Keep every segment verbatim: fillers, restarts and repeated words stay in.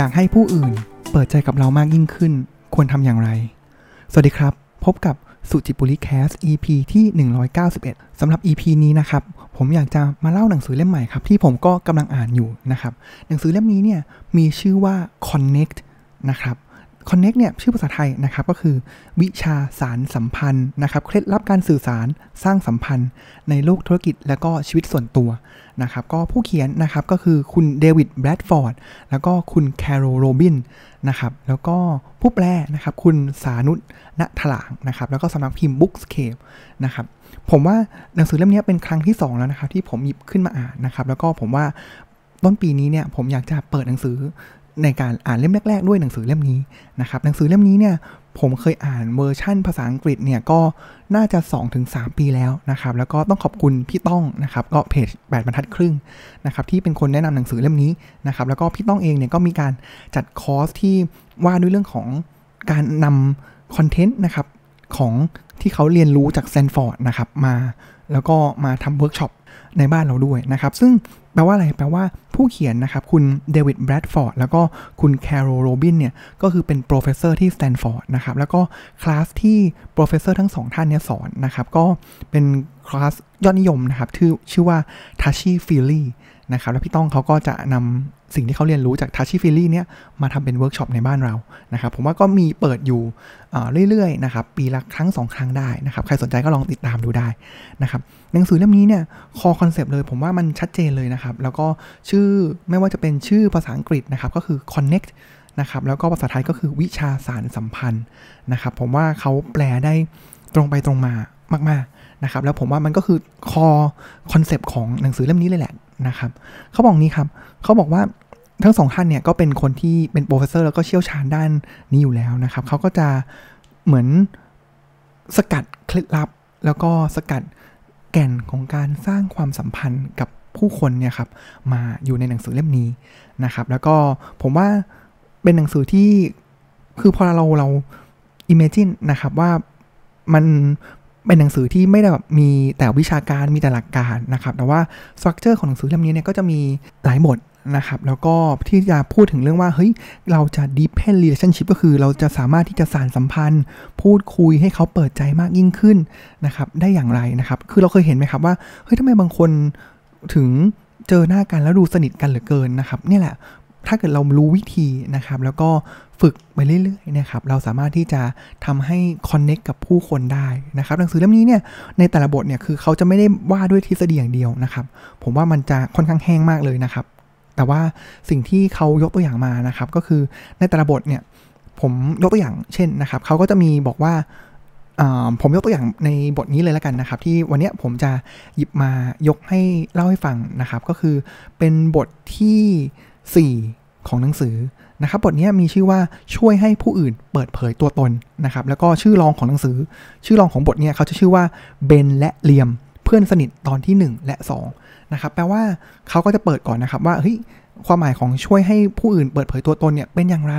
อยากให้ผู้อื่นเปิดใจกับเรามากยิ่งขึ้นควรทำอย่างไรสวัสดีครับพบกับสุจิปุริแคส อี พี ที่หนึ่งร้อยเก้าสิบเอ็ดสำหรับ อี พี นี้นะครับผมอยากจะมาเล่าหนังสือเล่มใหม่ครับที่ผมก็กำลังอ่านอยู่นะครับหนังสือเล่มนี้เนี่ยมีชื่อว่า Connect นะครับ Connect เนี่ยชื่อภาษาไทยนะครับก็คือวิชาสารสัมพันธ์นะครับเคล็ดลับการสื่อสารสร้างสัมพันธ์ในโลกธุรกิจและก็ชีวิตส่วนตัวนะครับก็ผู้เขียนนะครับก็คือคุณเดวิดแบรดฟอร์ดแล้วก็คุณแคโรลโรบินนะครับแล้วก็ผู้แปลนะครับคุณสานุช ณ ถลางนะครับแล้วก็สำนักพิมพ์ Books K E P นะครับผมว่าหนังสือเล่มนี้เป็นครั้งที่สองแล้วนะครับที่ผมหยิบขึ้นมาอ่านนะครับแล้วก็ผมว่าต้นปีนี้เนี่ยผมอยากจะเปิดหนังสือในการอ่านเล่มแรกๆด้วยหนังสือเล่มนี้นะครับหนังสือเล่มนี้เนี่ยผมเคยอ่านเวอร์ชั่นภาษาอังกฤษเนี่ยก็น่าจะ สองถึงสาม ปีแล้วนะครับแล้วก็ต้องขอบคุณพี่ต้องนะครับก็เพจแปดบรรทัดครึ่งนะครับที่เป็นคนแนะนำหนังสือเล่มนี้นะครับแล้วก็พี่ต้องเองเนี่ยก็มีการจัดคอร์สที่ว่าด้วยเรื่องของการนำคอนเทนต์นะครับของที่เขาเรียนรู้จากแซนฟอร์ดนะครับมาแล้วก็มาทำเวิร์กช็อปในบ้านเราด้วยนะครับซึ่งแปลว่าอะไรแปลว่าผู้เขียนนะครับคุณเดวิดแบรดฟอร์ดแล้วก็คุณแคโรลโรบินเนี่ยก็คือเป็นโปรเฟสเซอร์ที่สแตนฟอร์ดนะครับแล้วก็คลาสที่โปรเฟสเซอร์ทั้งสองท่านเนี่ยสอนนะครับก็เป็นคลาสยอดนิยมนะครับชื่อชื่อว่า Touchy Feely นะครับแล้วพี่ต้องเขาก็จะนำสิ่งที่เขาเรียนรู้จาก Touchy Feely เนี่ยมาทำเป็นเวิร์กช็อปในบ้านเรานะครับผมว่าก็มีเปิดอยู่เรื่อยๆนะครับปีละครั้งสองครั้งได้นะครับใครสนใจก็ลองติดตามดูได้นะครับหนังสือเล่มนี้เนี่ยคอคอนเซปต์เลยผมว่ามันชัดเจนเลยนะครับแล้วก็ชื่อไม่ว่าจะเป็นชื่อภาษาอังกฤษนะครับก็คือ Connect นะครับแล้วก็ภาษาไทยก็คือวิชาสารสัมพันธ์นะครับผมว่าเขาแปลได้ตรงไปตรงมามากๆนะครับแล้วผมว่ามันก็คือคอคอนเซปต์ของหนังสือเล่มนี้เลยแหละนะครับเขาบอกนี้ครับเขาบอกว่าทั้งสองท่านเนี่ยก็เป็นคนที่เป็นโปรเฟสเซอร์แล้วก็เชี่ยวชาญด้านนี้อยู่แล้วนะครับเขาก็จะเหมือนสกัดเคล็ดลับแล้วก็สกัดแก่นของการสร้างความสัมพันธ์กับผู้คนเนี่ยครับมาอยู่ในหนังสือเล่มนี้นะครับแล้วก็ผมว่าเป็นหนังสือที่คือพอเราเรา imagine นะครับว่ามันเป็นหนังสือที่ไม่ได้แบบมีแต่วิชาการมีแต่หลักการนะครับแต่ว่าสตรัคเจอร์ของหนังสือเล่มนี้เนี่ยก็จะมีหลายบทนะครับแล้วก็ที่จะพูดถึงเรื่องว่าเฮ้ยเราจะ deepen relationship ก็คือเราจะสามารถที่จะสานสัมพันธ์พูดคุยให้เขาเปิดใจมากยิ่งขึ้นนะครับได้อย่างไรนะครับคือเราเคยเห็นไหมครับว่าเฮ้ยทำไมบางคนถึงเจอหน้ากันแล้วดูสนิทกันเหลือเกินนะครับนี่แหละถ้าเกิดเรารู้วิธีนะครับแล้วก็ฝึกไปเรื่อยๆนะครับเราสามารถที่จะทำให้คอนเนคกับผู้คนได้นะครับหนังสือเล่มนี้เนี่ยในแต่ละบทเนี่ยคือเขาจะไม่ได้ว่าด้วยทฤษฎีอย่างเดียวนะครับผมว่ามันจะค่อนข้างแห้งมากเลยนะครับแต่ว่าสิ่งที่เขายกตัวอย่างมานะครับก็คือในแต่ละบทเนี่ยผมยกตัวอย่างเช่นนะครับเขาก็จะมีบอกว่าผมยกตัวอย่างในบทนี้เลยแล้วกันนะครับที่วันนี้ผมจะหยิบมายกให้เล่าให้ฟังนะครับก็คือเป็นบทที่สี่ของหนังสือนะครับบทนี้มีชื่อว่าช่วยให้ผู้อื่นเปิดเผยตัวตนนะครับแล้วก็ชื่อรองของหนังสือชื่อรองของบทเนี่ยเขาจะชื่อว่าเบนและเลียมเพื่อนสนิทตอนที่หนึ่งและสองนะครับแปลว่าเขาก็จะเปิดก่อนนะครับว่าเฮ้ยความหมายของช่วยให้ผู้อื่นเปิดเผยตัวตนเนี่ยเป็นอย่างไร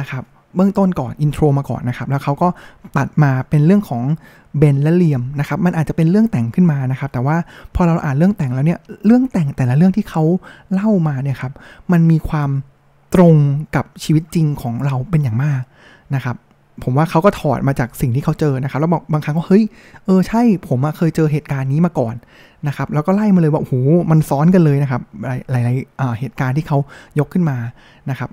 นะครับเบื้องต้นก่อนอินโทรมาก่อนนะครับแล้วเขาก็ตัดมาเป็นเรื่องของเบนและเลียมนะครับมันอาจจะเป็นเรื่องแต่งขึ้นมานะครับแต่ว่าพอเราอ่านเรื่องแต่งแล้วเนี่ยเรื่องแต่งแต่ละเรื่องที่เขาเล่ามาเนี่ยครับมันมีความตรงกับชีวิตจริงของเราเป็นอย่างมากนะครับผมว่าเขาก็ถอดมาจากสิ่งที่เขาเจอนะครับแล้วบางครั้งก็เฮ้ยเออใช่ผมเคยเจอเหตุการณ์นี้มาก่อนนะครับแล้วก็ไล่มาเลยว่าโอ้โหมันซ้อนกันเลยนะครับหลายๆเหตุการณ์ที่เขายกขึ้นมานะครับ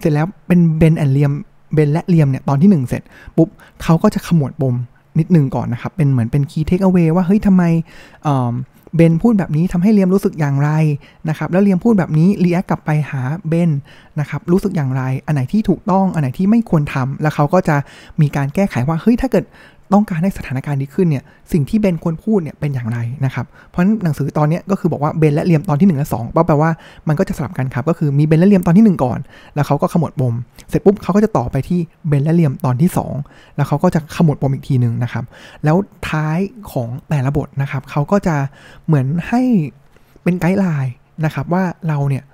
เสร็จแล้วเป็นเบนแอนเลียมเบนและเลียมเนี่ยตอนที่หนึ่งเสร็จปุ๊บเขาก็จะขมวดปมนิดนึงก่อนนะครับเป็นเหมือนเป็น key take away ว่าเฮ้ยทำไมเบนพูดแบบนี้ทำให้เลียมรู้สึกอย่างไรนะครับแล้วเลียมพูดแบบนี้รีแอคกลับไปหาเบนนะครับรู้สึกอย่างไรอันไหนที่ถูกต้องอันไหนที่ไม่ควรทำแล้วเขาก็จะมีการแก้ไขว่าเฮ้ยถ้าเกิดต้องการให้สถานการณ์ดีขึ้นเนี่ยสิ่งที่เบนควรพูดเนี่ยเป็นอย่างไรนะครับเพราะฉะนั้นหนังสือตอนนี้ก็คือบอกว่าเบนและเลียมตอนที่หนึ่งและสองแปลว่ามันก็จะสลับกันครับก็คือมีเบนและเลียมตอนที่หนึ่งก่อนแล้วเขาก็ขมวดปมเสร็จปุ๊บเขาก็จะต่อไปที่เบนและเลียมตอนที่สองแล้วเขาก็จะขมวดปมอีกทีนึงนะครับแล้วท้ายของแต่ละบทนะครับเขาก็จะเหมือนให้เป็นไกด์ไลน์นะครับว่าเราเนี่ย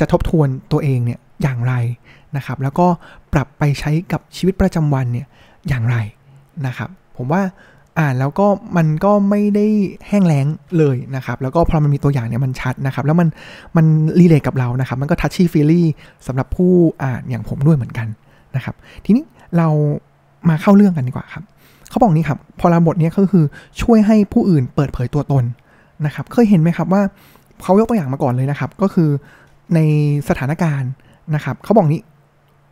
จะทบทวนตัวเองเนี่ยอย่างไรนะครับแล้วก็ปรับไปใช้กับชีวิตประจำวันเนี่ยอย่างไรนะครับผมว่า อ่านแล้วก็มันก็ไม่ได้แห้งแล้งเลยนะครับแล้วก็พอมันมีตัวอย่างเนี่ยมันชัดนะครับแล้วมันมันรีเลทกับเรานะครับมันก็ทัชชี่ฟีลลี่สำหรับผู้อ่านอย่างผมด้วยเหมือนกันนะครับทีนี้เรามาเข้าเรื่องกันดีกว่าครับเขาบอกนี้ครับพอลาบทนี้ก็คือช่วยให้ผู้อื่นเปิดเผยตัวตนนะครับเคยเห็นไหมครับว่าเขายกตัวอย่างมาก่อนเลยนะครับก็คือในสถานการณ์นะครับเขาบอกนี้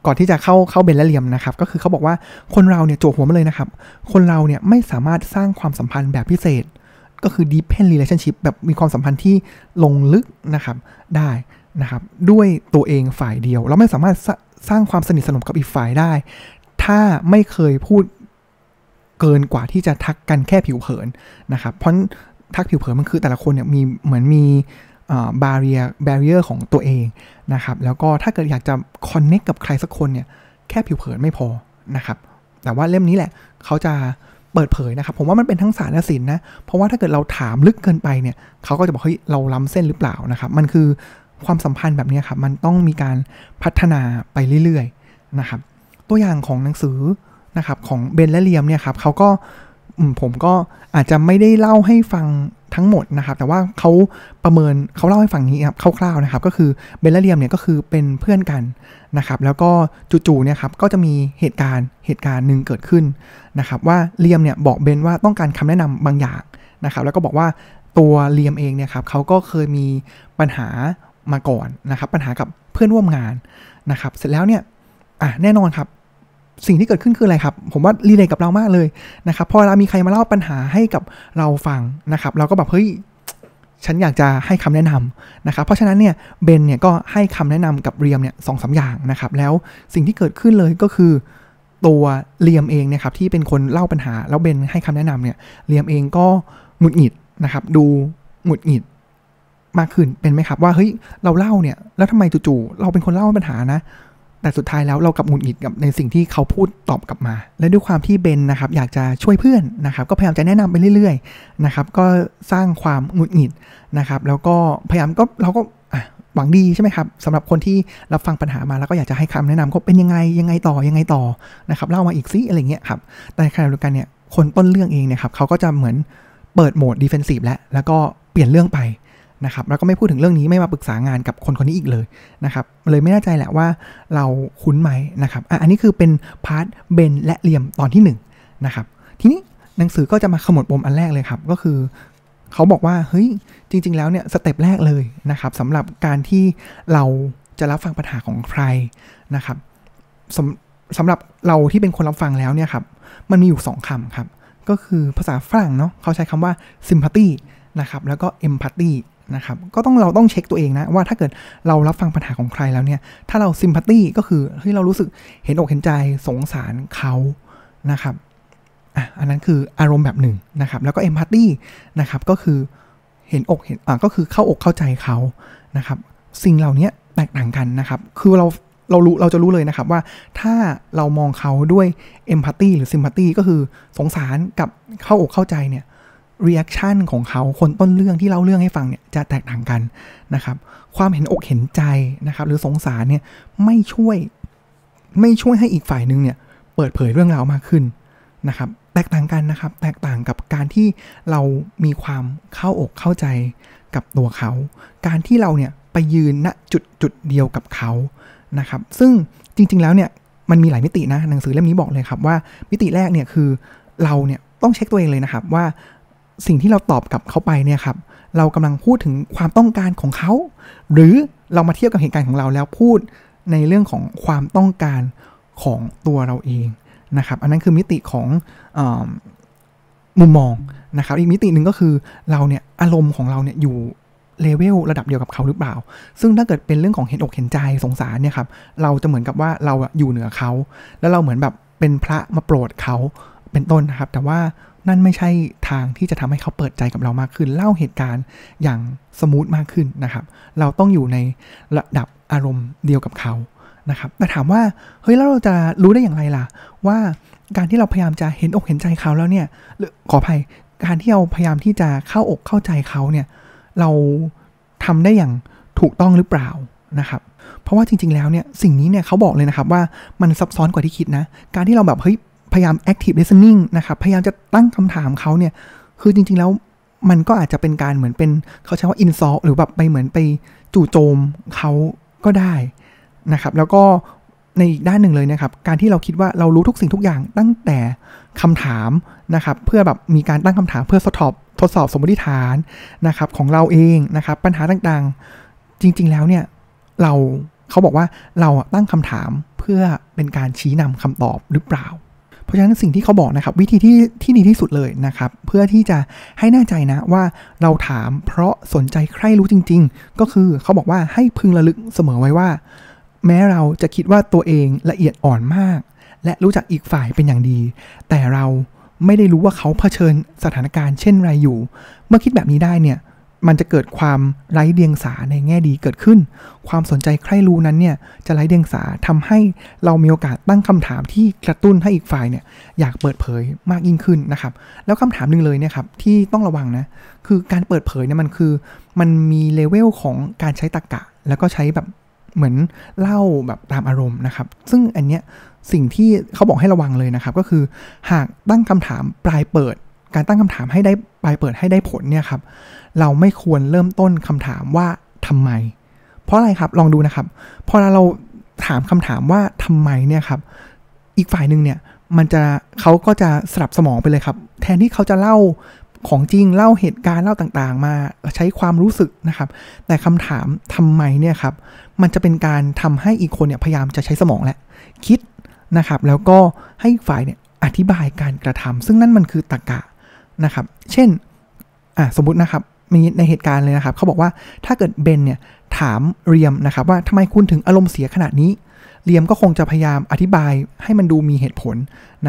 ก่อนที่จะเข้าเข้าเบนและเหลี่ยมนะครับก็คือเขาบอกว่าคนเราเนี่ยจั่วหัวมาเลยนะครับคนเราเนี่ยไม่สามารถสร้างความสัมพันธ์แบบพิเศษก็คือ deepen relationship แบบมีความสัมพันธ์ที่ลงลึกนะครับได้นะครับด้วยตัวเองฝ่ายเดียวเราไม่สามารถสร้างความสนิทสนมกับอีกฝ่ายได้ถ้าไม่เคยพูดเกินกว่าที่จะทักกันแค่ผิวเผินนะครับเพราะทักผิวเผินมันคือแต่ละคนเนี่ยมีเหมือนมีบาเรียบาเรียของตัวเองนะครับแล้วก็ถ้าเกิดอยากจะคอนเนคกับใครสักคนเนี่ยแค่ผิวเผินไม่พอนะครับแต่ว่าเล่มนี้แหละเขาจะเปิดเผยนะครับผมว่ามันเป็นทั้งศาสตร์และศิลป์นะเพราะว่าถ้าเกิดเราถามลึกเกินไปเนี่ยเขาก็จะบอกเฮ้ยเราล้ำเส้นหรือเปล่านะครับมันคือความสัมพันธ์แบบนี้ครับมันต้องมีการพัฒนาไปเรื่อยๆนะครับตัวอย่างของหนังสือนะครับของเบนและเลียมเนี่ยครับเขาก็ผมก็อาจจะไม่ได้เล่าให้ฟังทั้งหมดนะครับแต่ว่าเขาประเมินเขาเล่าให้ฟังนี้ครับคร่าวๆนะครับก็คือเบนและเลียมเนี่ยก็คือเป็นเพื่อนกันนะครับแล้วก็จู่ๆเนี่ยครับก็จะมีเหตุการณ์เหตุการณ์หนึ่งเกิดขึ้นนะครับว่าเลียมเนี่ยบอกเบนว่าต้องการคำแนะนำบางอย่างนะครับแล้วก็บอกว่าตัวเลียมเองเนี่ยครับเขาก็เคยมีปัญหามาก่อนนะครับปัญหากับเพื่อนร่วมงานนะครับเสร็จแล้วเนี่ยอ่ะแน่นอนครับสิ่งที่เกิดขึ้นคืออะไรครับผมว่ารีเลทกับเรามากเลยนะครับพอเรามีใครมาเล่าปัญหาให้กับเราฟังนะครับเราก็แบบเฮ้ยฉันอยากจะให้คำแนะนำนะครับเพราะฉะนั้นเนี่ยเบนเนี่ยก็ให้คำแนะนำกับเลียมเนี่ยสองสามอย่างนะครับแล้วสิ่งที่เกิดขึ้นเลยก็คือตัวเลียมเองเนี่ยครับที่เป็นคนเล่าปัญหาแล้วเบนให้คำแนะนำเนี่ยเลียมเองก็หงุดหงิดนะครับดูหงุดหงิดมากขึ้นเป็นไหมครับว่าเฮ้ยเราเล่าเนี่ยแล้วทำไมจู่ๆเราเป็นคนเล่าปัญหานะแต่สุดท้ายแล้วเรากับหงุดหงิดกับในสิ่งที่เขาพูดตอบกลับมาและด้วยความที่เบนนะครับอยากจะช่วยเพื่อนนะครับก็พยายามจะแนะนำไปเรื่อยๆนะครับก็สร้างความหงุดหงิดนะครับแล้วก็พยายามก็เราก็หวังดีใช่ไหมครับสำหรับคนที่รับฟังปัญหามาแล้วก็อยากจะให้คำแนะนำเขาเป็นยังไงยังไงต่อยังไงต่อนะครับเล่ามาอีกซิอะไรเงี้ยครับแต่ขณะเดียวกันเนี่ยคนต้นเรื่องเองเนี่ยครับเขาก็จะเหมือนเปิดโหมดดิเฟนซีฟแล้วแล้วก็เปลี่ยนเรื่องไปนะครับแล้วก็ไม่พูดถึงเรื่องนี้ไม่มาปรึกษางานกับคนคนนี้อีกเลยนะครับเลยไม่แน่ใจแหละว่าเราคุ้นไหมนะครับอ่ะอันนี้คือเป็นพาร์ทเบนและเลียมตอนที่หนึ่งนะครับทีนี้หนังสือก็จะมาขมวดปมอันแรกเลยครับก็คือเขาบอกว่าเฮ้ยจริงๆแล้วเนี่ยสเต็ปแรกเลยนะครับสำหรับการที่เราจะรับฟังปัญหาของใครนะครับสำสำหรับเราที่เป็นคนรับฟังแล้วเนี่ยครับมันมีอยู่สองคำครับก็คือภาษาฝรั่งเนาะเขาใช้คำว่า sympathy นะครับแล้วก็ empathyนะครับก็ต้องเราต้องเช็คตัวเองนะว่าถ้าเกิดเรารับฟังปัญหาของใครแล้วเนี่ยถ้าเราซิมพัตตี้ก็คือเฮ้ยเรารู้สึกเห็นอกเห็นใจสงสารเขานะครับอ่ะอันนั้นคืออารมณ์แบบหนึ่งนะครับแล้วก็เอมพัตตี้นะครับก็คือเห็นอกเห็นอ่ะก็คือเข้าอกเข้าใจเขานะครับสิ่งเหล่านี้แตกต่างกันนะครับคือเราเรารู้เราจะรู้เลยนะครับว่าถ้าเรามองเขาด้วยเอมพัตตี้หรือซิมพัตตี้ก็คือสงสารกับเข้าอกเข้าใจเนี่ยreaction ของเขาคนต้นเรื่องที่เล่าเรื่องให้ฟังเนี่ยจะแตกต่างกันนะครับความเห็นอกเห็นใจนะครับหรือสงสารเนี่ยไม่ช่วยไม่ช่วยให้อีกฝ่ายนึงเนี่ยเปิดเผยเรื่องราวมากขึ้นนะครับแตกต่างกันนะครับแตกต่างกับการที่เรามีความเข้าอกเข้าใจกับตัวเขาการที่เราเนี่ยไปยืนณจุดจุดเดียวกับเขานะครับซึ่งจริงๆแล้วเนี่ยมันมีหลายมิตินะหนังสือเล่มนี้บอกเลยครับว่ามิติแรกเนี่ยคือเราเนี่ยต้องเช็คตัวเองเลยนะครับว่าสิ่งที่เราตอบกับเขาไปเนี่ยครับเรากำลังพูดถึงความต้องการของเขาหรือเรามาเทียบกับเหตุการณ์ของเราแล้วพูดในเรื่องของความต้องการของตัวเราเองนะครับอันนั้นคือมิติของเอ่อมุมมองนะครับอีกมิติหนึ่งก็คือเราเนี่ยอารมณ์ของเราเนี่ยอยู่เลเวลระดับเดียวกับเขาหรือเปล่าซึ่งถ้าเกิดเป็นเรื่องของเห็นอกเห็นใจสงสารเนี่ยครับเราจะเหมือนกับว่าเราอยู่เหนือเขาแล้วเราเหมือนแบบเป็นพระมาโปรดเขาเป็นต้นนะครับแต่ว่านั่นไม่ใช่ทางที่จะทำให้เขาเปิดใจกับเรามากขึ้นเล่าเหตุการณ์อย่างสมูทมากขึ้นนะครับเราต้องอยู่ในระดับอารมณ์เดียวกับเขานะครับแต่ถามว่าเฮ้ยแล้วเราจะรู้ได้อย่างไรล่ะว่าการที่เราพยายามจะเห็นอกเห็นใจเขาแล้วเนี่ยขออภัยการที่เราพยายามที่จะเข้าอกเข้าใจเขาเนี่ยเราทำได้อย่างถูกต้องหรือเปล่านะครับเพราะว่าจริงๆแล้วเนี่ยสิ่งนี้เนี่ยเขาบอกเลยนะครับว่ามันซับซ้อนกว่าที่คิดนะการที่เราแบบเฮ้ย พยายาม active listening นะครับพยายามจะตั้งคำถามเขาเนี่ยคือจริงๆแล้วมันก็อาจจะเป็นการเหมือนเป็นเขาใช้ว่า insult หรือแบบไปเหมือนไปจู่โจมเขาก็ได้นะครับแล้วก็ในอีกด้านหนึ่งเลยนะครับการที่เราคิดว่าเรารู้ทุกสิ่งทุกอย่างตั้งแต่คำถามนะครับเพื่อแบบมีการตั้งคำถามเพื่อทดสอบทดสอบสมมติฐานนะครับของเราเองนะครับปัญหาต่างๆจริงๆแล้วเนี่ยเราเขาบอกว่าเราตั้งคำถามเพื่อเป็นการชี้นำคำตอบหรือเปล่าเพราะฉะนั้นสิ่งที่เขาบอกนะครับวิธีที่ที่ดีที่สุดเลยนะครับเพื่อที่จะให้แน่ใจนะว่าเราถามเพราะสนใจใคร่รู้จริงๆก็คือเขาบอกว่าให้พึงระลึกเสมอไว้ว่าแม้เราจะคิดว่าตัวเองละเอียดอ่อนมากและรู้จักอีกฝ่ายเป็นอย่างดีแต่เราไม่ได้รู้ว่าเขาเผชิญสถานการณ์เช่นไรอยู่เมื่อคิดแบบนี้ได้เนี่ยมันจะเกิดความไร้เดียงสาในแง่ดีเกิดขึ้นความสนใจใคร่รู้นั้นเนี่ยจะไร้เดียงสาทำให้เรามีโอกาสตั้งคำถามที่กระตุ้นให้อีกฝ่ายเนี่ยอยากเปิดเผยมากยิ่งขึ้นนะครับแล้วคำถามหนึ่งเลยเนี่ยครับที่ต้องระวังนะคือการเปิดเผยเนี่ยมันคือมันมีเลเวลของการใช้ตรรกะแล้วก็ใช้แบบเหมือนเล่าแบบตามอารมณ์นะครับซึ่งอันเนี้ยสิ่งที่เขาบอกให้ระวังเลยนะครับก็คือหากตั้งคำถามปลายเปิดการตั้งคำถามให้ได้ปลายเปิดให้ได้ผลเนี่ยครับเราไม่ควรเริ่มต้นคำถามว่าทำไมเพราะอะไรครับลองดูนะครับพอเราถามคำถามว่าทำไมเนี่ยครับอีกฝ่ายหนึ่งเนี่ยมันจะเขาก็จะสลับสมองไปเลยครับแทนที่เขาจะเล่าของจริงเล่าเหตุการณ์เล่าต่างๆมาใช้ความรู้สึกนะครับแต่คำถามทำไมเนี่ยครับมันจะเป็นการทำให้อีกคนเนี่ยพยายามจะใช้สมองและคิดนะครับแล้วก็ให้อีกฝ่ายเนี่ยอธิบายการกระทำซึ่งนั่นมันคือตรรกะนะครับเช่นอ่ะสมมุตินะครับมีในเหตุการณ์เลยนะครับเขาบอกว่าถ้าเกิดเบนเนี่ยถามเรียมนะครับว่าทำไมคุณถึงอารมณ์เสียขนาดนี้เรียมก็คงจะพยายามอธิบายให้มันดูมีเหตุผล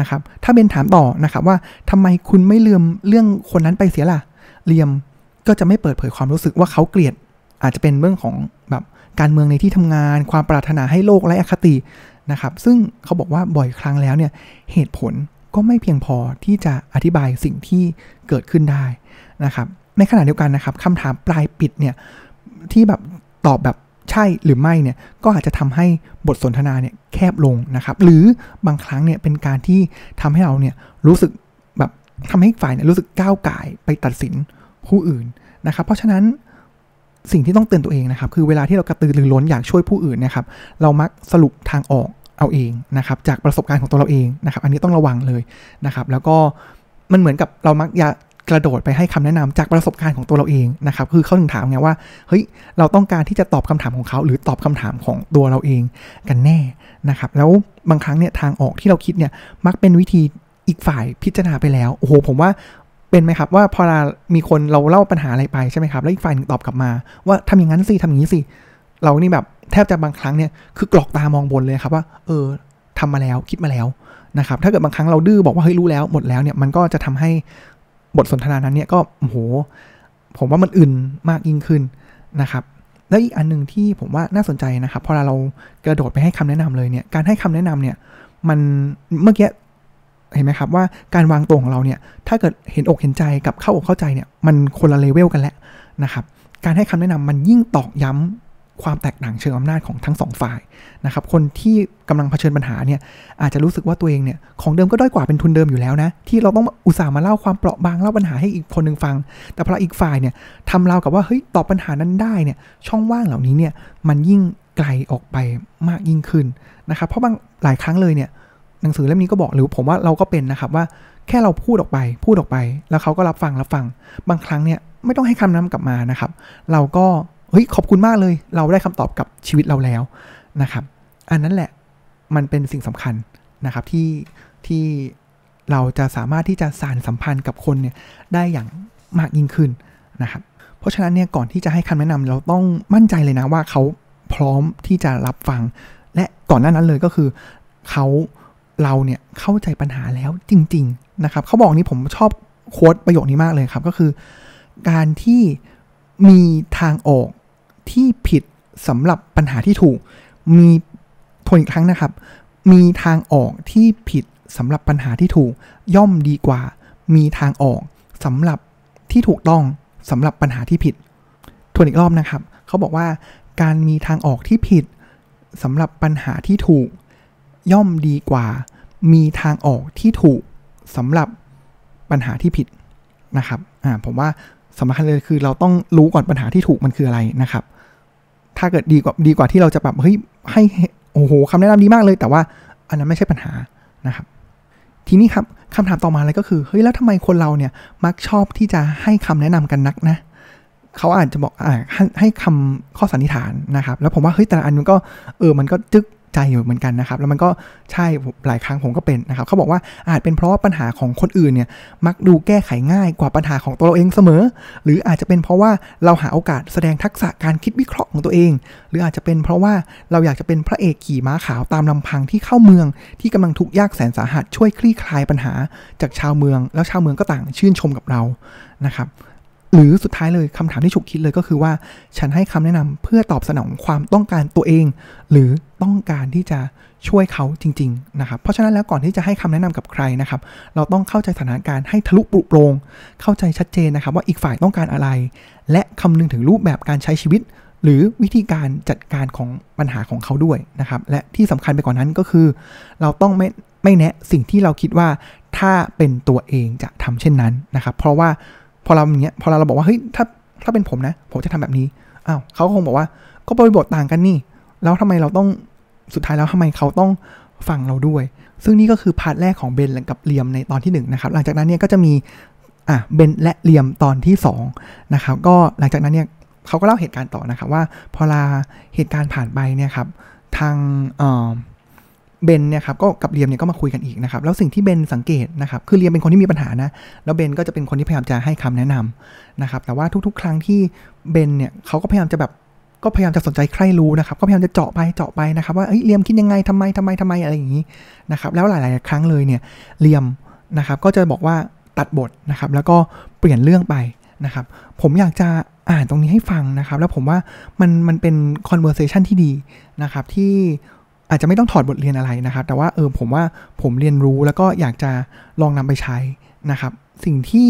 นะครับถ้าเบนถามต่อนะครับว่าทำไมคุณไม่ลืมเรื่องคนนั้นไปเสียล่ะเรียมก็จะไม่เปิดเผยความรู้สึกว่าเขาเกลียดอาจจะเป็นเรื่องของแบบการเมืองในที่ทำงานความปรารถนาให้โลกไร้อคตินะครับซึ่งเขาบอกว่าบ่อยครั้งแล้วเนี่ยเหตุผลก็ไม่เพียงพอที่จะอธิบายสิ่งที่เกิดขึ้นได้นะครับในขณะเดียวกันนะครับคำถามปลายปิดเนี่ยที่แบบตอบแบบใช่หรือไม่เนี่ยก็อาจจะทำให้บทสนทนาเนี่ยแคบลงนะครับหรือบางครั้งเนี่ยเป็นการที่ทำให้เราเนี่ยรู้สึกแบบทำให้ฝ่ายเนี่ยรู้สึกก้าวก่ายไปตัดสินผู้อื่นนะครับเพราะฉะนั้นสิ่งที่ต้องเตือนตัวเองนะครับคือเวลาที่เรากระตือรือร้นอยากช่วยผู้อื่นนะครับเรามักสรุปทางออกเอาเองนะครับจากประสบการณ์ของตัวเราเองนะครับอันนี้ต้องระวังเลยนะครับแล้วก็มันเหมือนกับเรามักจะกระโดดไปให้คำแนะนำจากประสบการณ์ของตัวเราเองนะครับคือเขาถึงถามไงว่าเฮ้ยเราต้องการที่จะตอบคำถามของเขาหรือตอบคำถามของตัวเราเองกันแน่นะครับแล้วบางครั้งเนี่ยทางออกที่เราคิดเนี่ยมักเป็นวิธีอีกฝ่ายพิจารณาไปแล้วโอ้โหผมว่าเป็นไหมครับว่าพอเรามีคนเราเล่าปัญหาอะไรไปใช่ไหมครับแล้วอีกฝ่ายนึงตอบกลับมาว่าทำอย่างนั้นสิทำอย่างนี้สิเรานี่แบบแทบจะบางครั้งเนี่ยคือกรอกตามองบนเลยครับว่าเออทำมาแล้วคิดมาแล้วนะครับถ้าเกิดบางครั้งเราดื้อบอกว่าเฮ้ยรู้แล้วหมดแล้วเนี่ยมันก็จะทำให้บทสนทนานั้นเนี่ยก็โอ้โหผมว่ามันอื่นมากยิ่งขึ้นนะครับแล้วอีกอันนึงที่ผมว่าน่าสนใจนะครับพอเรากระโดดไปให้คำแนะนำเลยเนี่ยการให้คำแนะนำเนี่ยมันเมื่อกี้เห็นไหมครับว่าการวางตัวของเราเนี่ยถ้าเกิดเห็นอกเห็นใจกับเข้าอกเข้าใจเนี่ยมันคนละเลเวลกันแล้วนะครับการให้คำแนะนำมันยิ่งตอกย้ำความแตกต่างเชิงอำนาจของทั้งสองฝ่ายนะครับคนที่กำลังเผชิญปัญหาเนี่ยอาจจะรู้สึกว่าตัวเองเนี่ยของเดิมก็ด้อยกว่าเป็นทุนเดิมอยู่แล้วนะที่เราต้องอุตส่าห์มาเล่าความเปราะบางเล่าปัญหาให้อีกคนนึงฟังแต่พออีกฝ่ายเนี่ยทำเรากับว่าเฮ้ยตอบปัญหานั้นได้เนี่ยช่องว่างเหล่านี้เนี่ยมันยิ่งไกลออกไปมากยิ่งขึ้นนะครับเพราะบางหลายครั้งเลยเนี่ยหนังสือเล่มนี้ก็บอกหรือผมว่าเราก็เป็นนะครับว่าแค่เราพูดออกไปพูดออกไปแล้วเขาก็รับฟังรับฟังบางครั้งเนี่ยไม่ต้องให้คำนำกลับมานะครับเราก็เฮ้ยขอบคุณมากเลยเราได้คำตอบกับชีวิตเราแล้วนะครับอันนั้นแหละมันเป็นสิ่งสำคัญนะครับที่ที่เราจะสามารถที่จะสานสัมพันธ์กับคนเนี่ยได้อย่างมากยิ่งขึ้นนะครับเพราะฉะนั้นเนี่ยก่อนที่จะให้คำแนะนำเราต้องมั่นใจเลยนะว่าเขาพร้อมที่จะรับฟังและก่อนหน้านั้นเลยก็คือเขาเราเนี่ยเข้าใจปัญหาแล้วจริงๆนะครับเขาบอกนี้ผมชอบโค้ดประโยคนี้มากเลยครับก็คือการที่มีทางออกที่ผิดสำหรับปัญหาที่ถูกมีทวนอีกครั้งนะครับมีทางออกที่ผิดสำหรับปัญหาที่ถูกย่อมดีกว่ามีทางออกสำหรับที่ถูกต้องสำหรับปัญหาที่ผิดทวนอีกรอบนะครับเขาบอกว่าการมีทางออกที่ผิดสำหรับปัญหาที่ถูกย่อมดีกว่า มีทางออกที่ถูกสำหรับปัญหาที่ผิดนะครับอ่าผมว่าสำคัญเลยคือเราต้องรู้ก่อนปัญหาที่ถูกมันคืออะไรนะครับถ้าเกิดดีกว่าดีกว่าที่เราจะแบบเฮ้ยให้โอ้โหคำแนะนำดีมากเลยแต่ว่าอันนั้นไม่ใช่ปัญหานะครับทีนี้ครับคำถามต่อมาเลยก็คือเฮ้ยแล้วทำไมคนเราเนี่ยมักชอบที่จะให้คำแนะนำกันนักนะเขาอาจจะบอกอ่าให้คำข้อสันนิษฐานนะครับแล้วผมว่าเฮ้ยแต่ละอันมันก็เออมันก็จึ๊กใจอยู่เหมือนกันนะครับแล้วมันก็ใช่หลายครั้งผมก็เป็นนะครับเขาบอกว่าอาจเป็นเพราะว่าปัญหาของคนอื่นเนี่ยมักดูแก้ไขง่ายกว่าปัญหาของตัวเราเองเสมอหรืออาจจะเป็นเพราะว่าเราหาโอกาสแสดงทักษะการคิดวิเคราะห์ของตัวเองหรืออาจจะเป็นเพราะว่าเราอยากจะเป็นพระเอกขี่ม้าขาวตามลำพังที่เข้าเมืองที่กำลังทุกข์ยากแสนสาหัสช่วยคลี่คลายปัญหาจากชาวเมืองแล้วชาวเมืองก็ต่างชื่นชมกับเรานะครับหรือสุดท้ายเลยคำถามที่ฉุกคิดเลยก็คือว่าฉันให้คำแนะนำเพื่อตอบสนองความต้องการตัวเองหรือต้องการที่จะช่วยเขาจริงๆนะครับเพราะฉะนั้นแล้วก่อนที่จะให้คำแนะนำกับใครนะครับเราต้องเข้าใจสถานการณ์ให้ทะลุปลุกโปร่งเข้าใจชัดเจนนะครับว่าอีกฝ่ายต้องการอะไรและคำนึงถึงรูปแบบการใช้ชีวิตหรือวิธีการจัดการของปัญหาของเขาด้วยนะครับและที่สำคัญไปกว่านั้นก็คือเราต้องไม่ไม่แนะสิ่งที่เราคิดว่าถ้าเป็นตัวเองจะทำเช่นนั้นนะครับเพราะว่าพอเราอย่างเงี้ยพอเราบอกว่าเฮ้ยถ้าถ้าเป็นผมนะผมจะทำแบบนี้อ้าวเขาคงบอกว่าก็บริบทต่างกันนี่แล้วทำไมเราต้องสุดท้ายแล้วทำไมเขาต้องฟังเราด้วยซึ่งนี่ก็คือพาร์ทแรกของเบนกับเลียมในตอนที่หนึ่งนะครับหลังจากนั้นเนี่ยก็จะมีอ่ะเบนและเลียมตอนที่สองนะครับก็หลังจากนั้นเนี่ยเขาก็เล่าเหตุการณ์ต่อนะครับว่าพอลาเหตุการณ์ผ่านไปเนี่ยครับทางเอ่อเบนเนี่ยครับก็กับเลียมเนี่ยก็มาคุยกันอีกนะครับแล้วสิ่งที่เบนสังเกตนะครับคือเลียมเป็นคนที่มีปัญหานะแล้วเบนก็จะเป็นคนที่พยายามจะให้คำแนะนำนะครับแต่ว่าทุกๆครั้งที่เบนเนี่ยเขาก็พยายามจะแบบก็พยายามจะสนใจใคร่รู้นะครับก็พยายามจะเจาะไปเจาะไปนะครับว่าเอ้ยเลียมคิดยังไงทำไมทำไมทำไมอะไรอย่างนี้นะครับแล้วหลายๆครั้งเลยเนี่ยเลียมนะครับก็จะบอกว่าตัดบทนะครับแล้วก็เปลี่ยนเรื่องไปนะครับผมอยากจะอ่านตรงนี้ให้ฟังนะครับแล้วผมว่ามันมันเป็น conversation ที่ดีนะครับที่อาจจะไม่ต้องถอดบทเรียนอะไรนะครับแต่ว่าเออผมว่าผมเรียนรู้แล้วก็อยากจะลองนำไปใช้นะครับสิ่งที่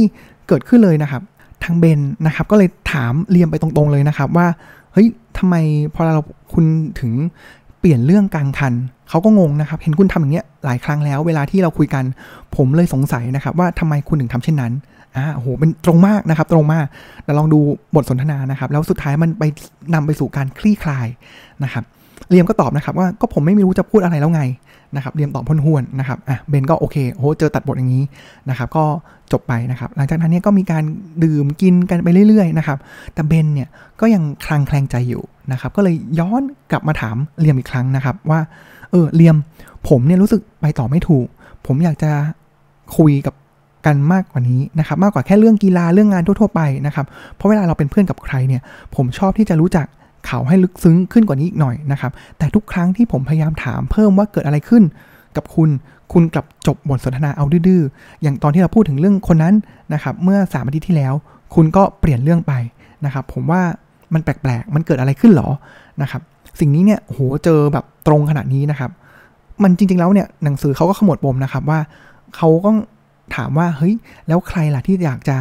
เกิดขึ้นเลยนะครับทางเบนนะครับก็เลยถามเลียมไปตรงๆเลยนะครับว่าเฮ้ยทำไมพอเราคุณถึงเปลี่ยนเรื่องกลางคันเขาก็งงนะครับเห็นคุณทำอย่างเงี้ยหลายครั้งแล้วเวลาที่เราคุยกันผมเลยสงสัยนะครับว่าทำไมคุณถึงทำเช่นนั้นอ่าโหเป็นตรงมากนะครับตรงมากแต่ลองดูบทสนทนานะครับแล้วสุดท้ายมันไปนำไปสู่การคลี่คลายนะครับเลียมก็ตอบนะครับว่าก็ผมไม่รู้จะพูดอะไรแล้วไงนะครับเลียมตอบพ้นห้วนนะครับอ่ะเบนก็โอเคโอ้เจอตัดบทอย่างนี้นะครับก็จบไปนะครับหลังจากนั้นเนี่ยก็มีการดื่มกินกันไปเรื่อยๆนะครับแต่เบนเนี่ยก็ยังคลางแคลงใจอยู่นะครับก็เลยย้อนกลับมาถามเลียมอีกครั้งนะครับว่าเออเลียมผมเนี่ยรู้สึกไปต่อไม่ถูกผมอยากจะคุยกับกันมากกว่านี้นะครับมากกว่าแค่เรื่องกีฬาเรื่องงานทั่วๆไปนะครับเพราะเวลาเราเป็นเพื่อนกับใครเนี่ยผมชอบที่จะรู้จักเขาให้ลึกซึ้งขึ้นกว่านี้อีกหน่อยนะครับแต่ทุกครั้งที่ผมพยายามถามเพิ่มว่าเกิดอะไรขึ้นกับคุณคุณกลับจบบทสนทนาเอาดื้อๆอย่างตอนที่เราพูดถึงเรื่องคนนั้นนะครับเมื่อสามอาทิตย์ที่แล้วคุณก็เปลี่ยนเรื่องไปนะครับผมว่ามันแปลกๆมันเกิดอะไรขึ้นหรอนะครับสิ่งนี้เนี่ยโหเจอแบบตรงขนาดนี้นะครับมันจริงๆแล้วเนี่ยหนังสือเขาก็ขมวดปมนะครับว่าเขาก็ถามว่าเฮ้ยแล้วใครล่ะที่อยากจะ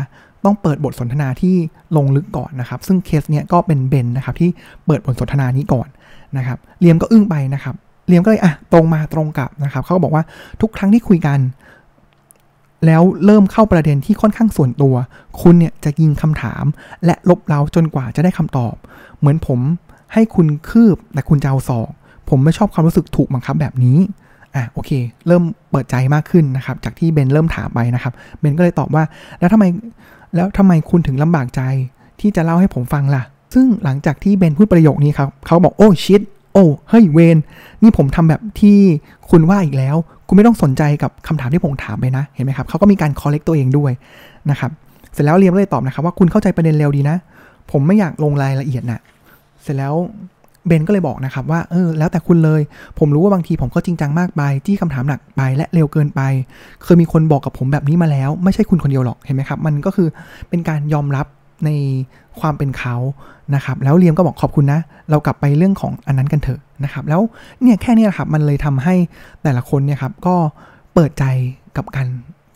ต้องเปิดบทสนทนาที่ลงลึกก่อนนะครับซึ่งเคสเนี้ยก็เป็นเบนนะครับที่เปิดบทสนทนานี้ก่อนนะครับเลียมก็อึ้งไปนะครับเลียมก็เลยอ่ะตรงมาตรงกลับนะครับเขาก็บอกว่าทุกครั้งที่คุยกันแล้วเริ่มเข้าประเด็นที่ค่อนข้างส่วนตัวคุณเนี่ยจะยิงคำถามและลบเล้าจนกว่าจะได้คำตอบเหมือนผมให้คุณคืบแต่คุณจะเอาศอกผมไม่ชอบความรู้สึกถูกบังคับแบบนี้อ่ะโอเคเริ่มเปิดใจมากขึ้นนะครับจากที่เบนเริ่มถามไปนะครับเบนก็เลยตอบว่าแล้วทำไมแล้วทำไมคุณถึงลำบากใจที่จะเล่าให้ผมฟังล่ะซึ่งหลังจากที่เบนพูดประโยคนี้ครับเขาบอกโอ้ชิดโอ้เฮ้ยเวนนี่ผมทำแบบที่คุณว่าอีกแล้วคุณไม่ต้องสนใจกับคำถามที่ผมถามไปนะเห็นไหมครับเขาก็มีการ correct ตัวเองด้วยนะครับเสร็จแล้วเลียมก็เลยตอบนะครับว่าคุณเข้าใจประเด็นเร็วดีนะผมไม่อยากลงรายละเอียดนะเสร็จแล้วเบนก็เลยบอกนะครับว่าเออแล้วแต่คุณเลยผมรู้ว่าบางทีผมก็จริงจังมากไปจี้คำถามหนักไปและเร็วเกินไปเคยมีคนบอกกับผมแบบนี้มาแล้วไม่ใช่คุณคนเดียวหรอกเห็นไหมครับมันก็คือเป็นการยอมรับในความเป็นเขานะครับแล้วเลียมก็บอกขอบคุณนะเรากลับไปเรื่องของอันนั้นกันเถอะนะครับแล้วเนี่ยแค่นี้แหละครับมันเลยทำให้แต่ละคนเนี่ยครับก็เปิดใจกับการ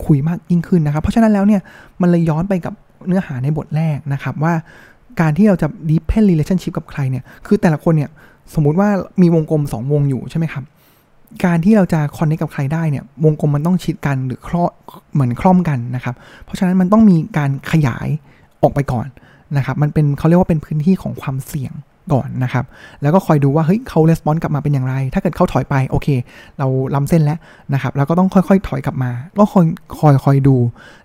คุยมากยิ่งขึ้นนะครับเพราะฉะนั้นแล้วเนี่ยมันเลยย้อนไปกับเนื้อหาในบทแรกนะครับว่าการที่เราจะ deepen relationship กับใครเนี่ยคือแต่ละคนเนี่ยสมมุติว่ามีวงกลมสองวงอยู่ใช่ไหมครับ การที่เราจะคอนเนคกับใครได้เนี่ยวงกลมมันต้องชิดกันหรือคล้อเหมือนคล่อมกันนะครับเพราะฉะนั้นมันต้องมีการขยายออกไปก่อนนะครับมันเป็นเขาเรียกว่าเป็นพื้นที่ของความเสี่ยงก่อนนะครับแล้วก็คอยดูว่าเฮ้ยเขาレスปอนส์กลับมาเป็นอย่างไรถ้าเกิดเขาถอยไปโอเคเราล้ำเส้นแล้วนะครับแล้วก็ต้องค่อยๆถอยกลับมาก็คอยคอยคอยดู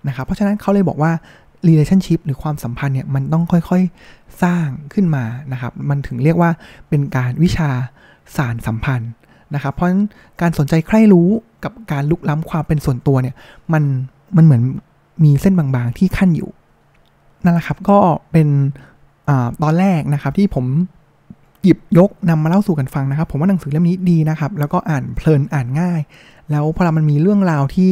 นะครับเพราะฉะนั้นเขาเลยบอกว่า relationship หรือความสัมพันธ์เนี่ยมันต้องค่อยๆสร้างขึ้นมานะครับมันถึงเรียกว่าเป็นการวิชาสารสัมพันธ์นะครับเพราะฉะนั้นการสนใจใคร่รู้กับการลุกล้ำความเป็นส่วนตัวเนี่ยมันมันเหมือนมีเส้นบางๆที่ขั้นอยู่นั่นแหละครับก็เป็นตอนแรกนะครับที่ผมหยิบยกนำมาเล่าสู่กันฟังนะครับผมว่าหนังสือเล่มนี้ดีนะครับแล้วก็อ่านเพลินอ่านง่ายแล้วพอมันมีเรื่องราวที่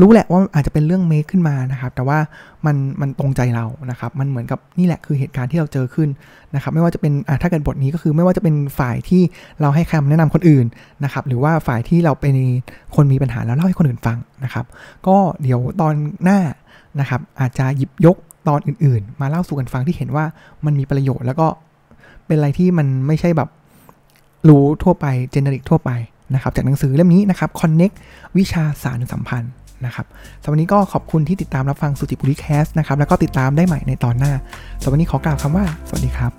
รู้แหละว่าอาจจะเป็นเรื่องเมคขึ้นมานะครับแต่ว่ามันมันตรงใจเรานะครับมันเหมือนกับนี่แหละคือเหตุการณ์ที่เราเจอขึ้นนะครับไม่ว่าจะเป็นถ้าเกิดบทนี้ก็คือไม่ว่าจะเป็นฝ่ายที่เราให้คำแนะนำคนอื่นนะครับหรือว่าฝ่ายที่เราเป็นคนมีปัญหาแล้วเล่าให้คนอื่นฟังนะครับก็เดี๋ยวตอนหน้านะครับอาจจะหยิบยกตอนอื่นๆมาเล่าสู่กันฟังที่เห็นว่ามันมีประโยชน์แล้วก็เป็นอะไรที่มันไม่ใช่แบบรู้ทั่วไปเจเนริกทั่วไปนะครับจากหนังสือเล่มนี้นะครับ Connect วิชาสารสัมพันธ์นะครับสำหรับวันนี้ก็ขอบคุณที่ติดตามรับฟังสุจิปุริแคสต์นะครับแล้วก็ติดตามได้ใหม่ในตอนหน้าสำหรับวันนี้ขอกล่าวคำว่าสวัสดีครับ